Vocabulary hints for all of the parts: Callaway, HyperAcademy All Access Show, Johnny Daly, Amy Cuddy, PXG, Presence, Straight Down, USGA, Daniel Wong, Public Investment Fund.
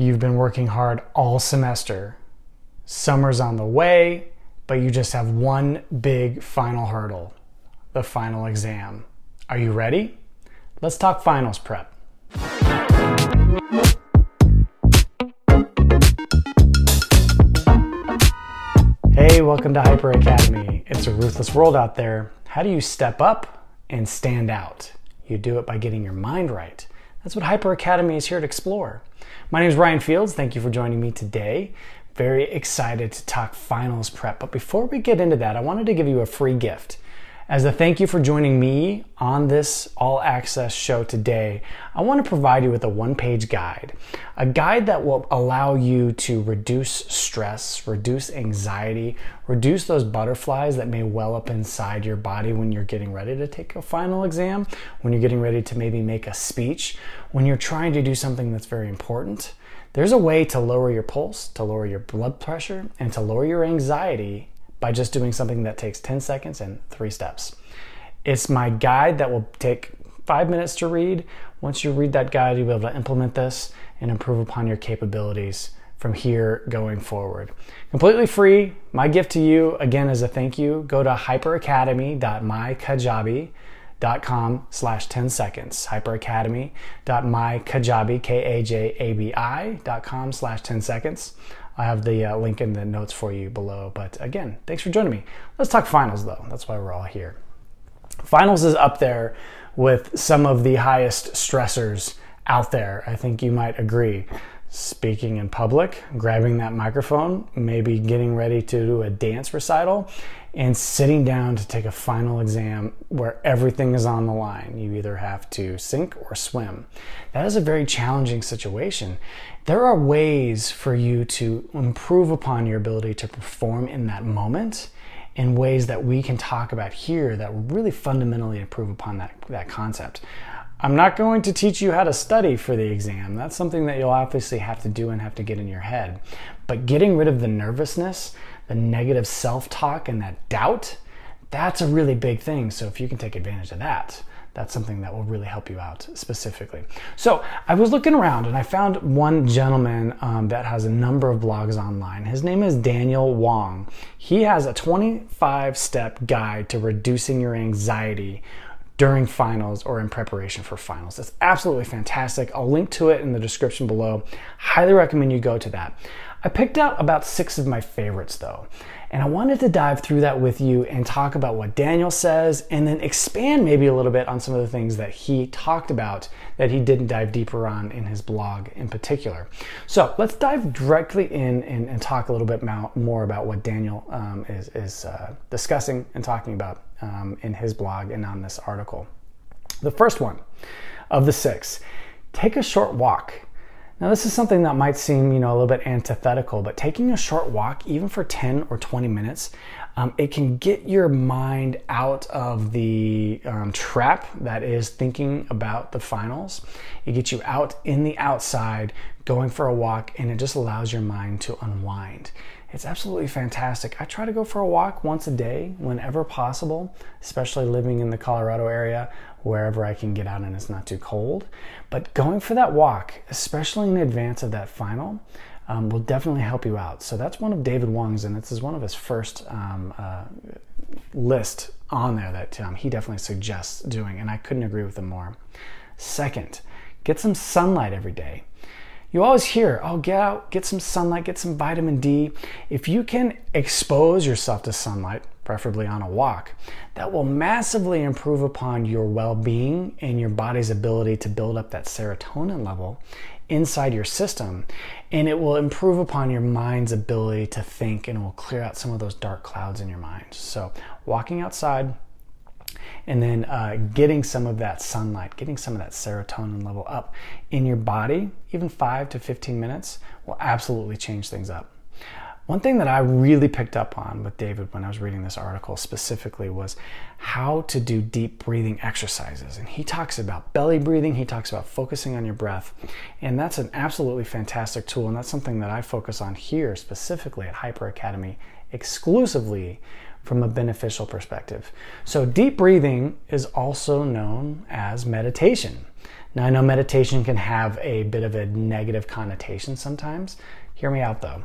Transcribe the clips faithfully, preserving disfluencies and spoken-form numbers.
You've been working hard all semester. Summer's on the way, but you just have one big final hurdle, the final exam. Are you ready? Let's talk finals prep. Hey, welcome to Hyper Academy. It's a ruthless world out there. How do you step up and stand out? You do it by getting your mind right. That's what Hyper Academy is here to explore. My name is Ryan Fields. Thank you for joining me today. Very excited to talk finals prep. But before we get into that, I wanted to give you a free gift. As a thank you for joining me on this All Access show today, I want to provide you with a one-page guide. A guide that will allow you to reduce stress, reduce anxiety, reduce those butterflies that may well up inside your body when you're getting ready to take a final exam, when you're getting ready to maybe make a speech, when you're trying to do something that's very important. There's a way to lower your pulse, to lower your blood pressure, and to lower your anxiety by just doing something that takes ten seconds and three steps. It's my guide that will take five minutes to read. Once you read that guide, you'll be able to implement this and improve upon your capabilities from here going forward. Completely free. My gift to you, again, as a thank you, go to hyper academy dot my kajabi dot com slash ten seconds, hyper academy dot my kajabi dot com slash ten seconds. I have the uh, link in the notes for you below. But again, thanks for joining me. Let's talk finals though. That's why we're all here. Finals is up there with some of the highest stressors out there. I think you might agree. Speaking in public, grabbing that microphone, maybe getting ready to do a dance recital, and sitting down to take a final exam where everything is on the line. You either have to sink or swim. That is a very challenging situation. There are ways for you to improve upon your ability to perform in that moment in ways that we can talk about here that will really fundamentally improve upon that, that concept. I'm not going to teach you how to study for the exam. That's something that you'll obviously have to do and have to get in your head. But getting rid of the nervousness, the negative self-talk and that doubt, that's a really big thing. So if you can take advantage of that, that's something that will really help you out specifically. So I was looking around and I found one gentleman um, that has a number of blogs online. His name is Daniel Wong. He has a twenty-five step guide to reducing your anxiety during finals or in preparation for finals. It's absolutely fantastic. I'll link to it in the description below. Highly recommend you go to that. I picked out about six of my favorites though, and I wanted to dive through that with you and talk about what Daniel says and then expand maybe a little bit on some of the things that he talked about that he didn't dive deeper on in his blog in particular. So let's dive directly in and, and talk a little bit more about what Daniel um, is, is uh, discussing and talking about um, in his blog and on this article. The first one of the six, take a short walk. Now this is something that might seem, you know, a little bit antithetical, but taking a short walk, even for ten or twenty minutes, um, it can get your mind out of the um, trap that is thinking about the finals. It gets you out in the outside, going for a walk, and it just allows your mind to unwind. It's absolutely fantastic. I try to go for a walk once a day, whenever possible, especially living in the Colorado area, wherever I can get out and it's not too cold. But going for that walk, especially in advance of that final, um, will definitely help you out. So that's one of David Wong's, and this is one of his first um, uh, list on there that um, he definitely suggests doing, and I couldn't agree with him more. Second, get some sunlight every day. You always hear, oh, get out, get some sunlight, get some vitamin D. If you can expose yourself to sunlight, preferably on a walk, that will massively improve upon your well-being and your body's ability to build up that serotonin level inside your system, and it will improve upon your mind's ability to think and will clear out some of those dark clouds in your mind. So walking outside, and then uh, getting some of that sunlight, getting some of that serotonin level up in your body, even five to fifteen minutes, will absolutely change things up. One thing that I really picked up on with David when I was reading this article specifically was how to do deep breathing exercises. And he talks about belly breathing, he talks about focusing on your breath, and that's an absolutely fantastic tool, and that's something that I focus on here specifically at Hyper Academy exclusively from a beneficial perspective. So deep breathing is also known as meditation. Now, I know meditation can have a bit of a negative connotation sometimes. Hear me out though.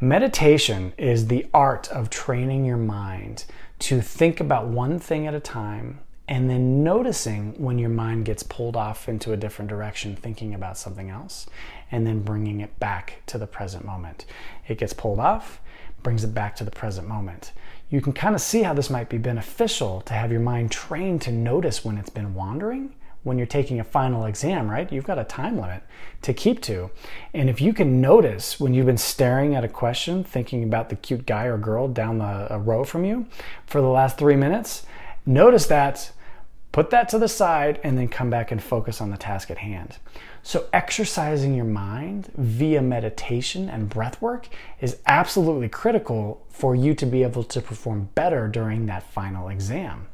Meditation is the art of training your mind to think about one thing at a time and then noticing when your mind gets pulled off into a different direction, thinking about something else, and then bringing it back to the present moment. It gets pulled off, brings it back to the present moment. You can kind of see how this might be beneficial to have your mind trained to notice when it's been wandering. When you're taking a final exam, right? You've got a time limit to keep to. And if you can notice when you've been staring at a question, thinking about the cute guy or girl down the a row from you for the last three minutes, notice that, put that to the side, and then come back and focus on the task at hand. So exercising your mind via meditation and breath work is absolutely critical for you to be able to perform better during that final exam.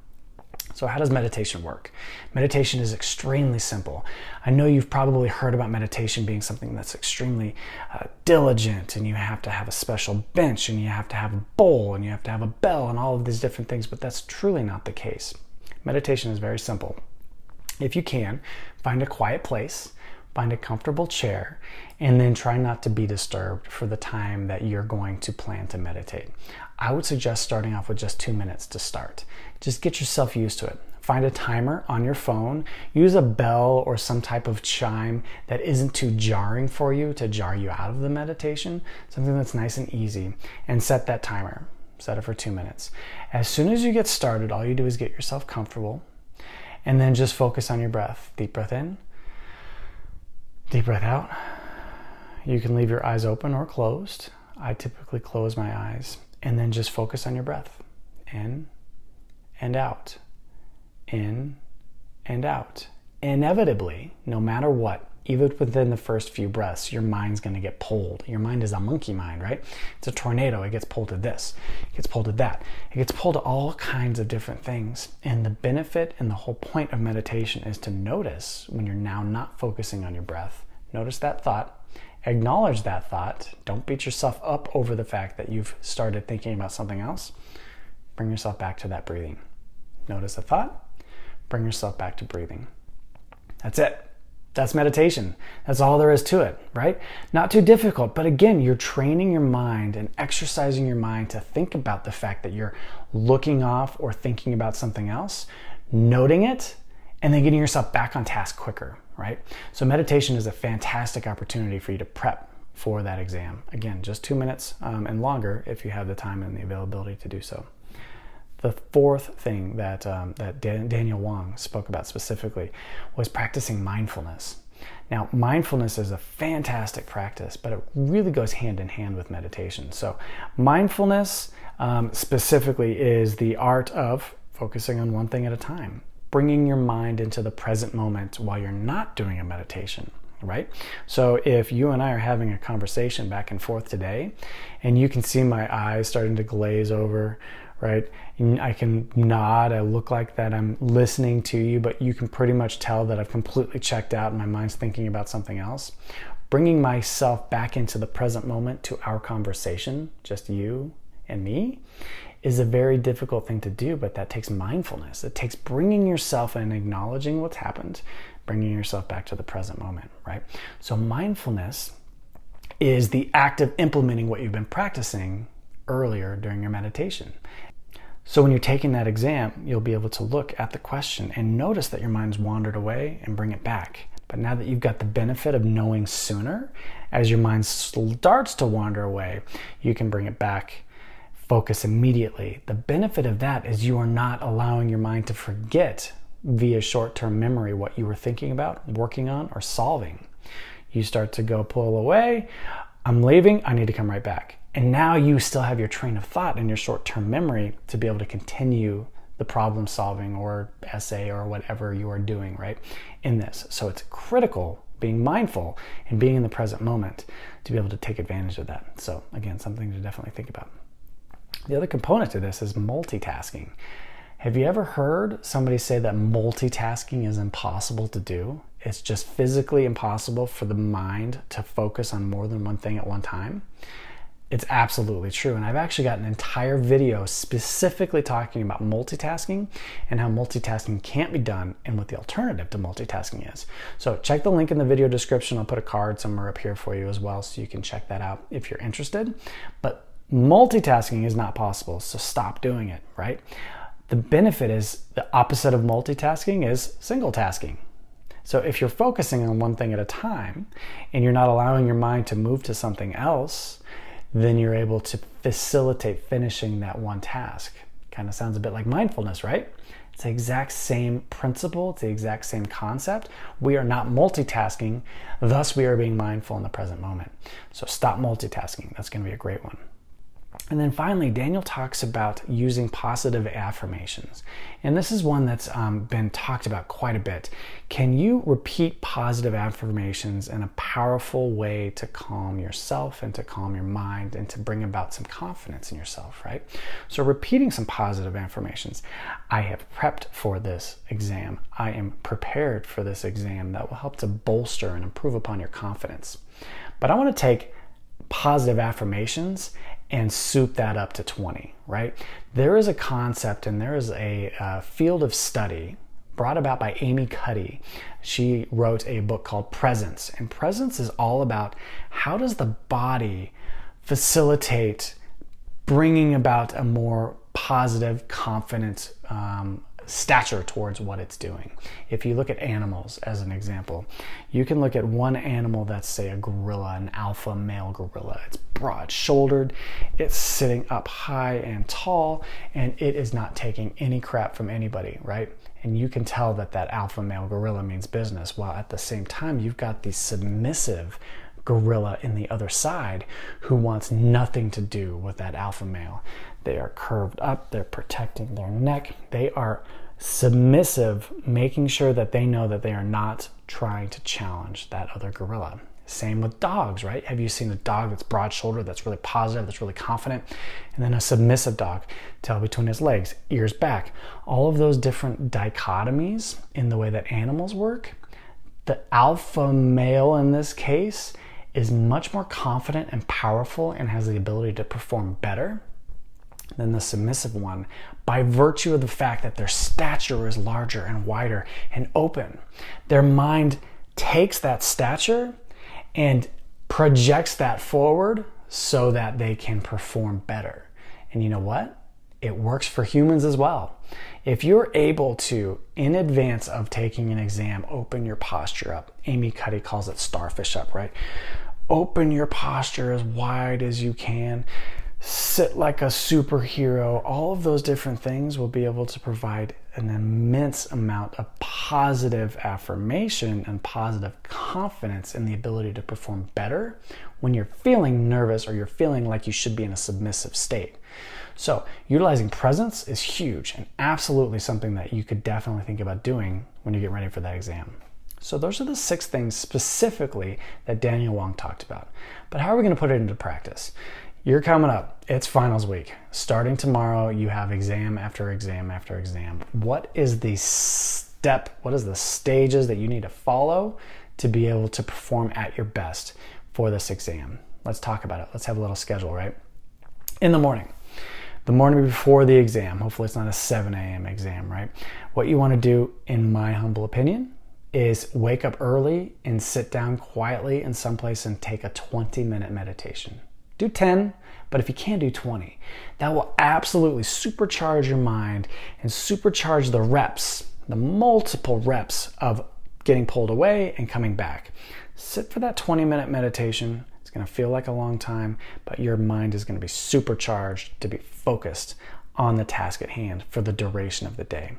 So how does meditation work? Meditation is extremely simple. I know you've probably heard about meditation being something that's extremely uh, diligent, and you have to have a special bench, and you have to have a bowl, and you have to have a bell, and all of these different things, but that's truly not the case. Meditation is very simple. If you can, find a quiet place, find a comfortable chair, and then try not to be disturbed for the time that you're going to plan to meditate. I would suggest starting off with just two minutes to start. Just get yourself used to it. Find a timer on your phone. Use a bell or some type of chime that isn't too jarring for you to jar you out of the meditation, something that's nice and easy, and set that timer. Set it for two minutes. As soon as you get started, all you do is get yourself comfortable and then just focus on your breath. Deep breath in, deep breath out. You can leave your eyes open or closed. I typically close my eyes, and then just focus on your breath. In and out, in and out. Inevitably, no matter what, even within the first few breaths, your mind's gonna get pulled. Your mind is a monkey mind, right? It's a tornado. It gets pulled to this, it gets pulled to that. It gets pulled to all kinds of different things. And the benefit and the whole point of meditation is to notice when you're now not focusing on your breath. Notice that thought. Acknowledge that thought. Don't beat yourself up over the fact that you've started thinking about something else. Bring yourself back to that breathing. Notice a thought. Bring yourself back to breathing. That's it. That's meditation. That's all there is to it, right? Not too difficult, but again, you're training your mind and exercising your mind to think about the fact that you're looking off or thinking about something else, noting it, and then getting yourself back on task quicker, right? So meditation is a fantastic opportunity for you to prep for that exam. Again, just two minutes um, and longer if you have the time and the availability to do so. The fourth thing that, um, that Dan- Daniel Wong spoke about specifically was practicing mindfulness. Now, mindfulness is a fantastic practice, but it really goes hand in hand with meditation. So mindfulness um, specifically is the art of focusing on one thing at a time, bringing your mind into the present moment while you're not doing a meditation, right? So if you and I are having a conversation back and forth today, and you can see my eyes starting to glaze over, right? And I can nod, I look like that I'm listening to you, but you can pretty much tell that I've completely checked out and my mind's thinking about something else. Bringing myself back into the present moment to our conversation, just you and me, is a very difficult thing to do, but that takes mindfulness. It takes bringing yourself and acknowledging what's happened, bringing yourself back to the present moment, right? So mindfulness is the act of implementing what you've been practicing earlier during your meditation. So when you're taking that exam, you'll be able to look at the question and notice that your mind's wandered away and bring it back. But now that you've got the benefit of knowing sooner, as your mind starts to wander away, you can bring it back. Focus immediately. The benefit of that is you are not allowing your mind to forget via short-term memory what you were thinking about, working on, or solving. You start to go pull away. I'm leaving. I need to come right back. And now you still have your train of thought and your short-term memory to be able to continue the problem solving or essay or whatever you are doing, right, in this. So it's critical being mindful and being in the present moment to be able to take advantage of that. So again, something to definitely think about. The other component to this is multitasking. Have you ever heard somebody say that multitasking is impossible to do? It's just physically impossible for the mind to focus on more than one thing at one time. It's absolutely true. And I've actually got an entire video specifically talking about multitasking and how multitasking can't be done and what the alternative to multitasking is. So check the link in the video description. I'll put a card somewhere up here for you as well, so you can check that out if you're interested. But multitasking is not possible, so stop doing it, right? The benefit is the opposite of multitasking is single tasking. So if you're focusing on one thing at a time and you're not allowing your mind to move to something else, then you're able to facilitate finishing that one task. Kind of sounds a bit like mindfulness, right? It's the exact same principle, it's the exact same concept. We are not multitasking, thus we are being mindful in the present moment. So stop multitasking, that's gonna be a great one. And then finally, Daniel talks about using positive affirmations. And this is one that's um, been talked about quite a bit. Can you repeat positive affirmations in a powerful way to calm yourself and to calm your mind and to bring about some confidence in yourself, right? So repeating some positive affirmations. I have prepped for this exam. I am prepared for this exam. That will help to bolster and improve upon your confidence. But I want to take positive affirmations and soup that up to twenty, right? There is a concept and there is a uh, field of study brought about by Amy Cuddy. She wrote a book called Presence, and Presence is all about how does the body facilitate bringing about a more positive, confident um, stature towards what it's doing. If you look at animals as an example, you can look at one animal that's, say, a gorilla, an alpha male gorilla. It's broad-shouldered, it's sitting up high and tall, and it is not taking any crap from anybody, right? And you can tell that that alpha male gorilla means business, while at the same time you've got the submissive gorilla in the other side who wants nothing to do with that alpha male. They are curved up, they're protecting their neck, they are submissive, making sure that they know that they are not trying to challenge that other gorilla. Same with dogs, right? Have you seen a dog that's broad-shouldered, that's really positive, that's really confident, and then a submissive dog, tail between his legs, ears back? All of those different dichotomies in the way that animals work, the alpha male in this case is much more confident and powerful and has the ability to perform better than the submissive one by virtue of the fact that their stature is larger and wider and open. Their mind takes that stature and projects that forward so that they can perform better. And you know what? It works for humans as well. If you're able to, in advance of taking an exam, open your posture up. Amy Cuddy calls it starfish up, right? Open your posture as wide as you can. Sit like a superhero. All of those different things will be able to provide an immense amount of positive affirmation and positive confidence in the ability to perform better when you're feeling nervous or you're feeling like you should be in a submissive state. So utilizing presence is huge and absolutely something that you could definitely think about doing when you get ready for that exam. So those are the six things specifically that Daniel Wong talked about. But how are we going to put it into practice? You're coming up. It's finals week. Starting tomorrow, you have exam after exam after exam. What is the step, what is the stages that you need to follow to be able to perform at your best for this exam? Let's talk about it. Let's have a little schedule, right? In the morning. The morning before the exam. Hopefully it's not a seven a.m. exam, right? What you want to do, in my humble opinion, is wake up early and sit down quietly in some place and take a twenty-minute meditation. Do ten, but if you can, do twenty. That will absolutely supercharge your mind and supercharge the reps, the multiple reps of getting pulled away and coming back. Sit for that twenty-minute meditation. It's going to feel like a long time, but your mind is going to be supercharged to be focused on the task at hand for the duration of the day.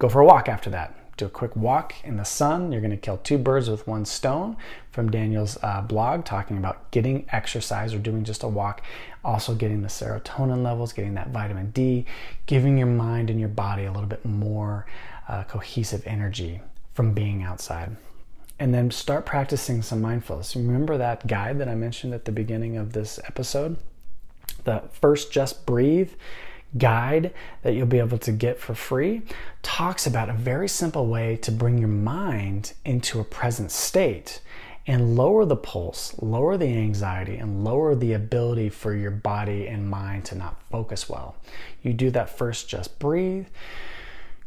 Go for a walk after that. Do a quick walk in the sun. You're going to kill two birds with one stone from Daniel's uh, blog, talking about getting exercise or doing just a walk, also getting the serotonin levels, getting that vitamin D, giving your mind and your body a little bit more uh, cohesive energy from being outside. And then start practicing some mindfulness. Remember that guide that I mentioned at the beginning of this episode? The first Just Breathe guide that you'll be able to get for free talks about a very simple way to bring your mind into a present state and lower the pulse, lower the anxiety, and lower the ability for your body and mind to not focus well. You do that first, just breathe.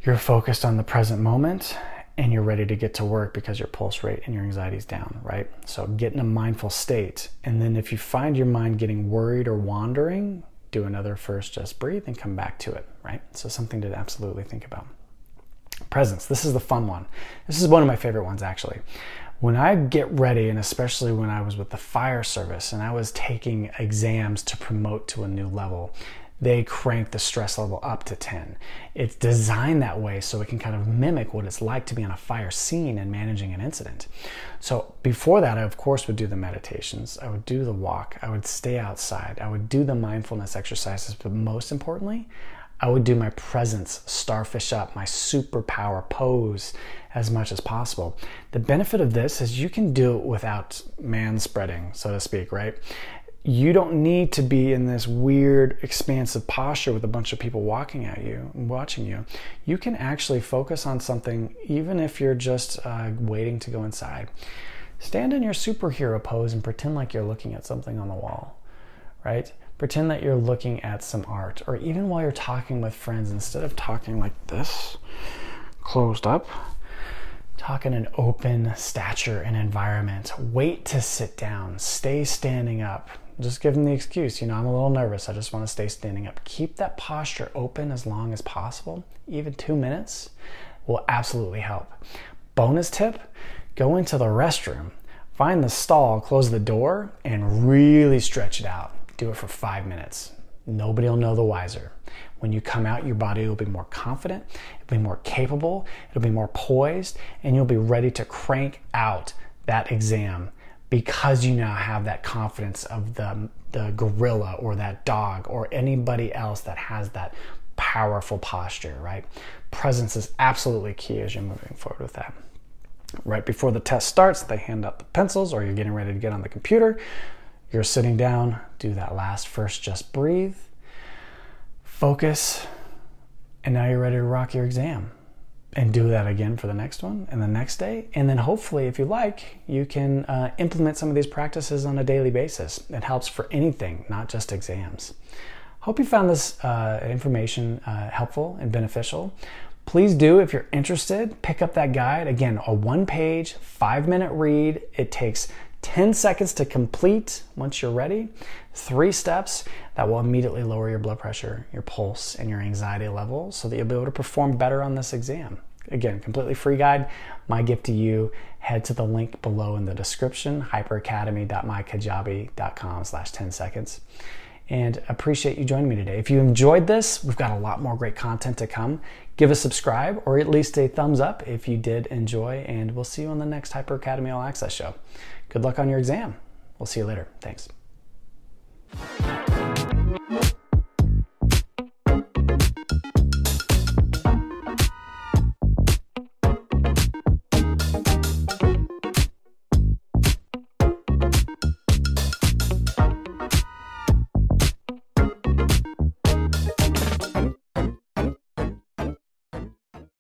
You're focused on the present moment and you're ready to get to work because your pulse rate and your anxiety is down, right? So get in a mindful state. And then if you find your mind getting worried or wandering, do another first, just breathe, and come back to it, right? So something to absolutely think about. Presence. This is the fun one. This is one of my favorite ones, actually. When I get ready, and especially when I was with the fire service and I was taking exams to promote to a new level, they crank the stress level up to ten. It's designed that way so it can kind of mimic what it's like to be on a fire scene and managing an incident. So before that, I of course would do the meditations, I would do the walk, I would stay outside, I would do the mindfulness exercises, but most importantly, I would do my presence, starfish up, my superpower pose as much as possible. The benefit of this is you can do it without man spreading, so to speak, right? You don't need to be in this weird expansive posture with a bunch of people walking at you and watching you. You can actually focus on something even if you're just uh, waiting to go inside. Stand in your superhero pose and pretend like you're looking at something on the wall, right? Pretend that you're looking at some art, or even while you're talking with friends, instead of talking like this, closed up, talk in an open stature and environment. Wait to sit down, stay standing up. Just give them the excuse, you know, I'm a little nervous, I just want to stay standing up. Keep that posture open as long as possible. Even two minutes will absolutely help. Bonus tip, go into the restroom, find the stall, close the door, and really stretch it out. Do it for five minutes. Nobody will know the wiser. When you come out, your body will be more confident, it'll be more capable, it'll be more poised, and you'll be ready to crank out that exam because you now have that confidence of the, the gorilla or that dog or anybody else that has that powerful posture, right? Presence is absolutely key as you're moving forward with that. Right before the test starts, they hand out the pencils, or you're getting ready to get on the computer. You're sitting down, do that last first, just breathe, focus, and now you're ready to rock your exam. And do that again for the next one and the next day. And then hopefully, if you like, you can uh, implement some of these practices on a daily basis. It helps for anything, not just exams. Hope you found this uh, information uh, helpful and beneficial. Please do, if you're interested, pick up that guide. Again, a one-page, five-minute read. It takes ten seconds to complete once you're ready. Three steps that will immediately lower your blood pressure, your pulse, and your anxiety level so that you'll be able to perform better on this exam. Again, completely free guide. My gift to you. Head to the link below in the description, hyperacademy.mykajabi.com slash 10 seconds. And appreciate you joining me today. If you enjoyed this, we've got a lot more great content to come. Give a subscribe or at least a thumbs up if you did enjoy, and we'll see you on the next HyperAcademy All Access Show. Good luck on your exam. We'll see you later. Thanks.